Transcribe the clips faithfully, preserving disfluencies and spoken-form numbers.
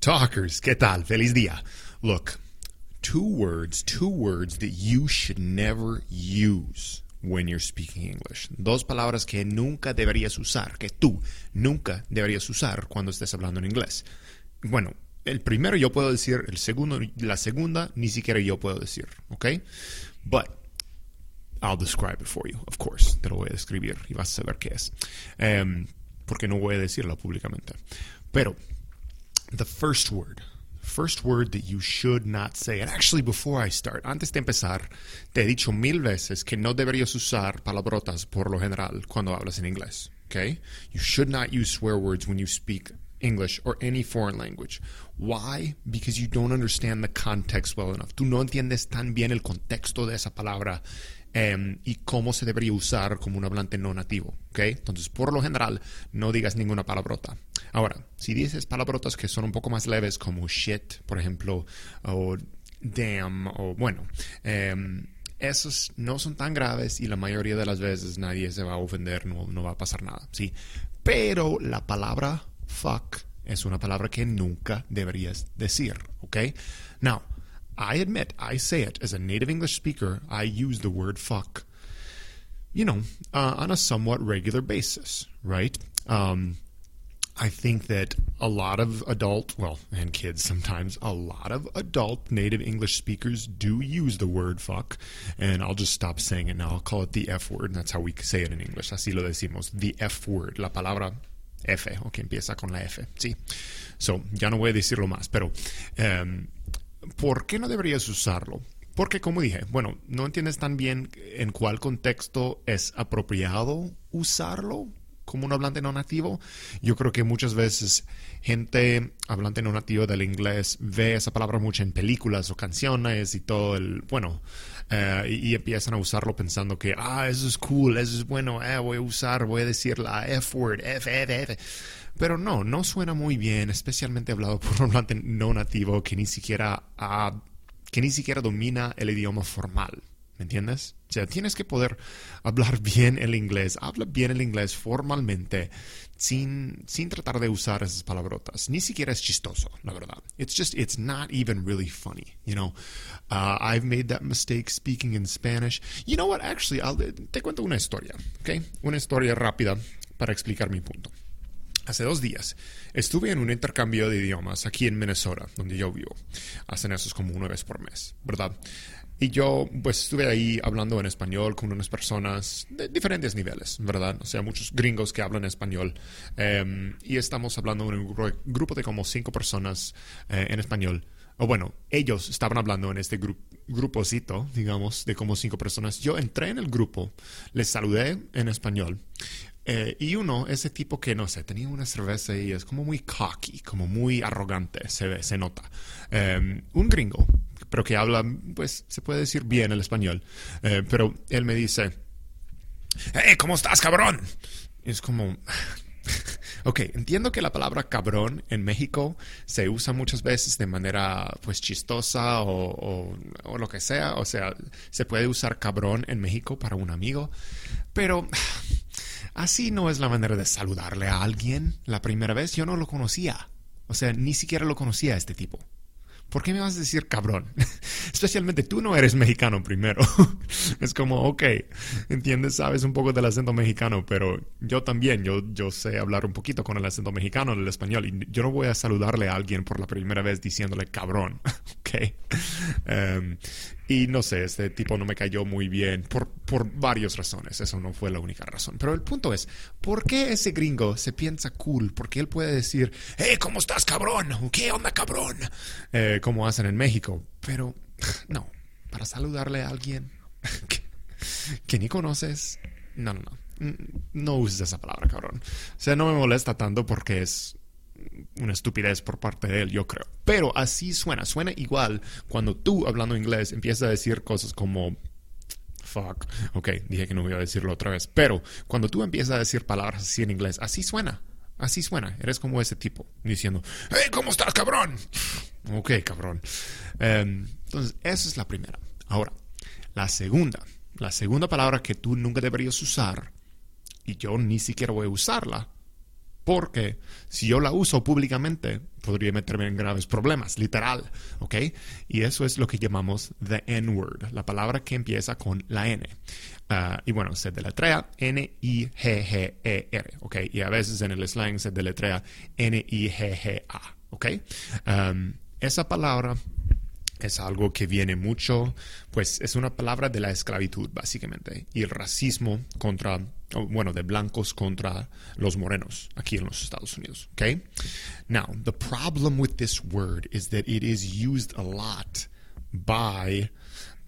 Talkers, ¿qué tal? Feliz día. Look, two words, two words that you should never use when you're speaking English. Dos palabras que nunca deberías usar, que tú nunca deberías usar cuando estés hablando en inglés. Bueno, el primero yo puedo decir, el segundo, la segunda ni siquiera yo puedo decir, ¿ok? But I'll describe it for you, of course. Te lo voy a describir y vas a saber qué es. Um, porque no voy a decirlo públicamente. Pero The first word, first word that you should not say. And actually, before I start, antes de empezar, te he dicho mil veces que no deberías usar palabrotas por lo general cuando hablas en inglés, okay? You should not use swear words when you speak English or any foreign language. Why? Because you don't understand the context well enough. Tú no entiendes tan bien el contexto de esa palabra um, y cómo se debería usar como un hablante no nativo, okay? Entonces, por lo general, no digas ninguna palabrota. Ahora, si dices palabrotas que son un poco más leves, como shit, por ejemplo, o damn, o bueno, eh, esos no son tan graves y la mayoría de las veces nadie se va a ofender, no, no va a pasar nada, ¿sí? Pero la palabra fuck es una palabra que nunca deberías decir, ¿ok? Now, I admit, I say it, as a native English speaker, I use the word fuck, you know, uh, on a somewhat regular basis, right? Um... I think that a lot of adult, well, and kids sometimes, a lot of adult native English speakers do use the word fuck, and I'll just stop saying it now. I'll call it the F word, and that's how we say it in English. Así lo decimos, the F word, la palabra F, o que empieza con la F, ¿sí? So, ya no voy a decirlo más, pero um, ¿por qué no deberías usarlo? Porque, como dije, bueno, no entiendes tan bien en cuál contexto es apropiado usarlo como un hablante no nativo. Yo creo que muchas veces gente hablante no nativo del inglés ve esa palabra mucho en películas o canciones y todo el, bueno, uh, y, y empiezan a usarlo pensando que, ah, eso es cool, eso es bueno, eh, voy a usar, voy a decir la F-word, F, F, F. Pero no, no suena muy bien, especialmente hablado por un hablante no nativo que ni siquiera, uh, que ni siquiera domina el idioma formal. ¿Me entiendes? O sea, tienes que poder hablar bien el inglés. Habla bien el inglés formalmente sin, sin tratar de usar esas palabrotas. Ni siquiera es chistoso, la verdad. It's just, it's not even really funny, you know. Uh, I've made that mistake speaking in Spanish. You know what? Actually, I'll, te cuento una historia, ¿ok? Una historia rápida para explicar mi punto. Hace dos días estuve en un intercambio de idiomas aquí en Minnesota, donde yo vivo. Hacen esos como una vez por mes, ¿verdad? Y yo, pues, estuve ahí hablando en español con unas personas de diferentes niveles, ¿verdad? O sea, muchos gringos que hablan español. Um, y estamos hablando en un gru- grupo de como cinco personas eh, en español. O bueno, ellos estaban hablando en este gru- grupocito, digamos, de como cinco personas. Yo entré en el grupo, les saludé en español. Eh, y uno, ese tipo que, no sé, tenía una cerveza y es como muy cocky, como muy arrogante, se ve, se nota. Um, un gringo, pero que habla, pues, se puede decir bien el español. Eh, pero él me dice, ¡Hey, ¿cómo estás, cabrón? Y es como... Ok, entiendo que la palabra cabrón en México se usa muchas veces de manera, pues, chistosa o, o, o lo que sea. O sea, se puede usar cabrón en México para un amigo, pero así no es la manera de saludarle a alguien. La primera vez yo no lo conocía. O sea, ni siquiera lo conocía a este tipo. ¿Por qué me vas a decir cabrón? Especialmente tú no eres mexicano primero. Es como, ok, entiendes, sabes un poco del acento mexicano, pero yo también, yo, yo sé hablar un poquito con el acento mexicano, el español, y yo no voy a saludarle a alguien por la primera vez diciéndole cabrón, ok. Um, y no sé, este tipo no me cayó muy bien por, por varias razones, eso no fue la única razón. Pero el punto es, ¿por qué ese gringo se piensa cool? Porque él puede decir, hey, ¿cómo estás, cabrón? ¿Qué onda, cabrón? Eh, como hacen en México, pero no, para saludarle a alguien que, que ni conoces, no, no, no, no uses esa palabra, cabrón. O sea, no me molesta tanto porque es una estupidez por parte de él, yo creo. Pero así suena, suena igual cuando tú, hablando inglés, empiezas a decir cosas como fuck. Ok, dije que no iba a decirlo otra vez. Pero cuando tú empiezas a decir palabras así en inglés, así suena, así suena. Eres como ese tipo diciendo, hey, ¿cómo estás, cabrón? Ok, cabrón. Um, entonces, esa es la primera. Ahora, la segunda. La segunda palabra que tú nunca deberías usar, y yo ni siquiera voy a usarla, porque si yo la uso públicamente, podría meterme en graves problemas, literal, ¿ok? Y eso es lo que llamamos the N-word, la palabra que empieza con la N. Uh, y bueno, se deletrea N I G G E R, ¿ok? Y a veces en el slang se deletrea N I G G A, ¿ok? Um, esa palabra es algo que viene mucho, pues es una palabra de la esclavitud, básicamente, y el racismo contra, bueno, de blancos contra los morenos aquí en los Estados Unidos, okay? Now, the problem with this word is that it is used a lot by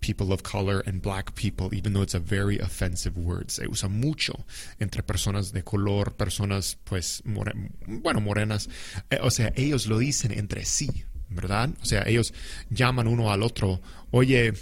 people of color and black people, even though it's a very offensive word. Se usa mucho entre personas de color, personas, pues, more, bueno, morenas. Eh, o sea, ellos lo dicen entre sí, ¿verdad? O sea, ellos llaman uno al otro, oye,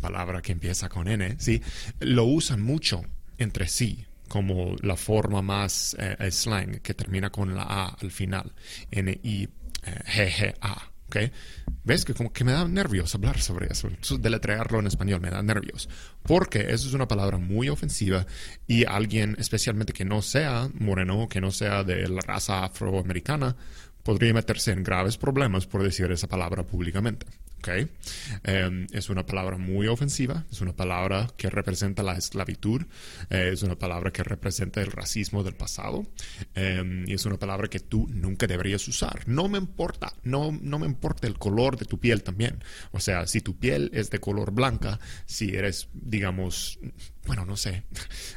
palabra que empieza con N, ¿sí? Lo usan mucho entre sí, como la forma más eh, slang, que termina con la A al final, N I G G A, ¿ok? ¿Ves? Que como que me da nervios hablar sobre eso, deletrearlo en español me da nervios, porque eso es una palabra muy ofensiva, y alguien, especialmente que no sea moreno, que no sea de la raza afroamericana, podría meterse en graves problemas por decir esa palabra públicamente, ¿ok? Eh, es una palabra muy ofensiva, es una palabra que representa la esclavitud, eh, es una palabra que representa el racismo del pasado, eh, y es una palabra que tú nunca deberías usar. No me importa, no, no me importa el color de tu piel también. O sea, si tu piel es de color blanca, si eres, digamos, bueno, no sé,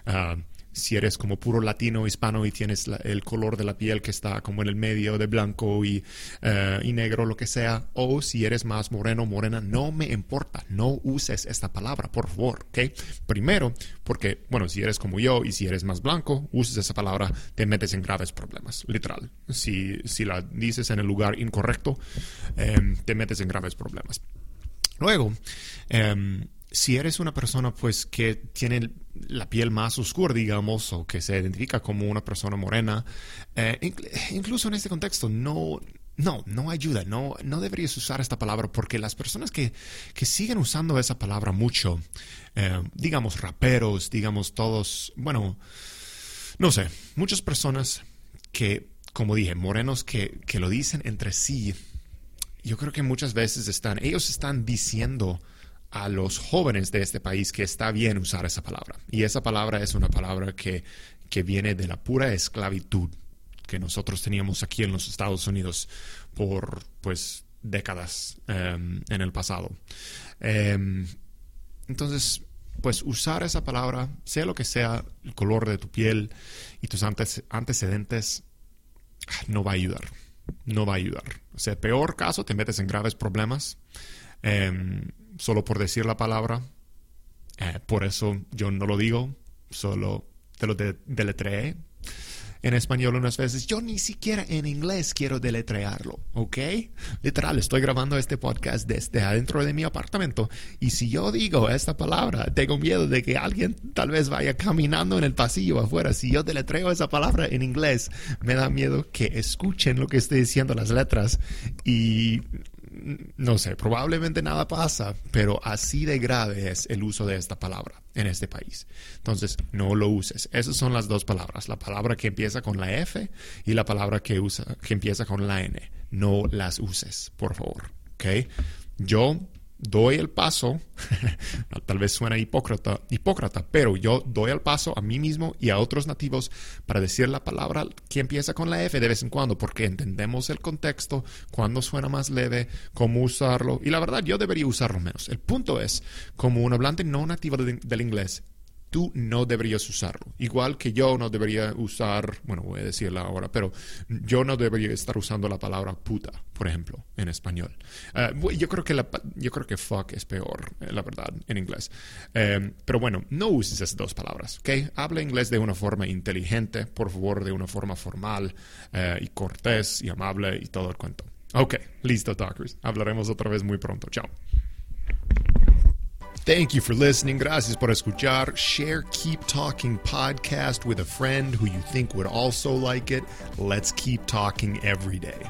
uh, si eres como puro latino, hispano y tienes la, el color de la piel que está como en el medio de blanco y, uh, y negro, lo que sea, o si eres más moreno, morena, no me importa, no uses esta palabra, por favor, ¿ok? Primero, porque, bueno, si eres como yo y si eres más blanco, uses esa palabra, te metes en graves problemas, literal. Si, si la dices en el lugar incorrecto, eh, te metes en graves problemas. Luego, eh, si eres una persona, pues, que tiene la piel más oscura, digamos, o que se identifica como una persona morena, eh, incluso en este contexto, no, no, no ayuda, no, no deberías usar esta palabra, porque las personas que, que siguen usando esa palabra mucho, eh, digamos, raperos, digamos, todos, bueno, no sé, muchas personas que, como dije, morenos que, que lo dicen entre sí, yo creo que muchas veces están, ellos están diciendo a los jóvenes de este país que está bien usar esa palabra. Y esa palabra es una palabra que, que viene de la pura esclavitud que nosotros teníamos aquí en los Estados Unidos por, pues, décadas um, en el pasado. Um, entonces, pues, usar esa palabra, sea lo que sea, el color de tu piel y tus antecedentes, no va a ayudar. No va a ayudar. O sea, peor caso, te metes en graves problemas. Um, solo por decir la palabra, eh, por eso yo no lo digo, solo te lo de- deletreé en español unas veces. Yo ni siquiera en inglés quiero deletrearlo, ¿ok? Literal, estoy grabando este podcast desde adentro de mi apartamento, y si yo digo esta palabra, tengo miedo de que alguien tal vez vaya caminando en el pasillo afuera. Si yo deletreo esa palabra en inglés, me da miedo que escuchen lo que estoy diciendo, las letras, y no sé, probablemente nada pasa, pero así de grave es el uso de esta palabra en este país. Entonces, no lo uses. Esas son las dos palabras, la palabra que empieza con la F y la palabra que, usa, que empieza con la N. No las uses, por favor, ¿ok? Yo doy el paso, tal vez suena hipócrita, hipócrita, pero yo doy el paso a mí mismo y a otros nativos para decir la palabra que empieza con la F de vez en cuando, porque entendemos el contexto, cuándo suena más leve, cómo usarlo, y la verdad yo debería usarlo menos. El punto es, como un hablante no nativo de, del inglés, tú no deberías usarlo. Igual que yo no debería usar, bueno, voy a decirla ahora, pero yo no debería estar usando la palabra puta, por ejemplo, en español. Uh, yo creo que la, yo creo que fuck es peor, la verdad, en inglés. Um, pero bueno, no uses esas dos palabras, ¿ok? Habla inglés de una forma inteligente, por favor, de una forma formal uh, y cortés y amable y todo el cuento. Ok, listo, talkers. Hablaremos otra vez muy pronto. Chao. Thank you for listening. Gracias por escuchar. Share Keep Talking podcast with a friend who you think would also like it. Let's keep talking every day.